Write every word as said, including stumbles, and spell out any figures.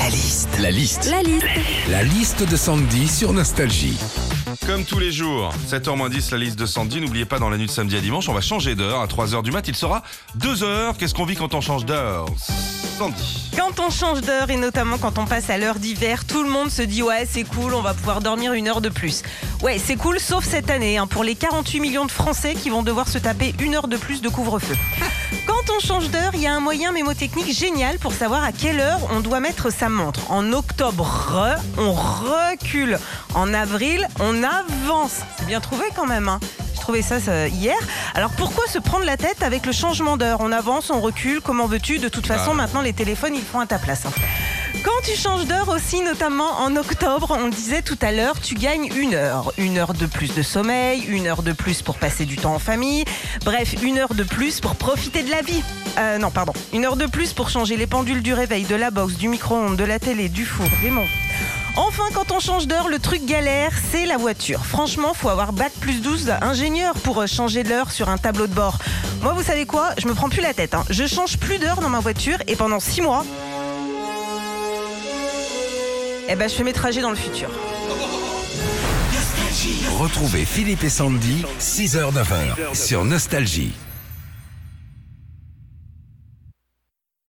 La liste. La liste. La liste. La liste de Sandy sur Nostalgie. Comme tous les jours, sept heures moins dix, la liste de Sandy. N'oubliez pas, dans la nuit de samedi à dimanche, on va changer d'heure. À trois heures du mat, il sera deux heures. Qu'est-ce qu'on vit quand on change d'heure, Sandy? Quand on change d'heure, et notamment quand on passe à l'heure d'hiver, tout le monde se dit « Ouais, c'est cool, on va pouvoir dormir une heure de plus ». Ouais, c'est cool, sauf cette année, hein, pour les quarante-huit millions de Français qui vont devoir se taper une heure de plus de couvre-feu. Quand on change d'heure, il y a un moyen mémotechnique génial pour savoir à quelle heure on doit mettre sa montre. En octobre, on recule. En avril, on avance. C'est bien trouvé quand même, hein. J'ai trouvé ça, ça hier. Alors pourquoi se prendre la tête avec le changement d'heure? On avance, on recule, comment veux-tu? De toute façon, maintenant, les téléphones, ils font à ta place, hein. Quand tu changes d'heure aussi, notamment en octobre, on le disait tout à l'heure, tu gagnes une heure. Une heure de plus de sommeil, une heure de plus pour passer du temps en famille. Bref, une heure de plus pour profiter de la vie. Euh, non, pardon. Une heure de plus pour changer les pendules du réveil, de la box, du micro-ondes, de la télé, du four, des montres. Enfin, quand on change d'heure, le truc galère, c'est la voiture. Franchement, faut avoir bac plus douze ingénieur pour changer l'heure sur un tableau de bord. Moi, vous savez quoi? Je me prends plus la tête, hein. Je change plus d'heure dans ma voiture et pendant six mois... Eh ben, je fais mes trajets dans le futur. Retrouvez Philippe et Sandy, six heures neuf heures sur Nostalgie.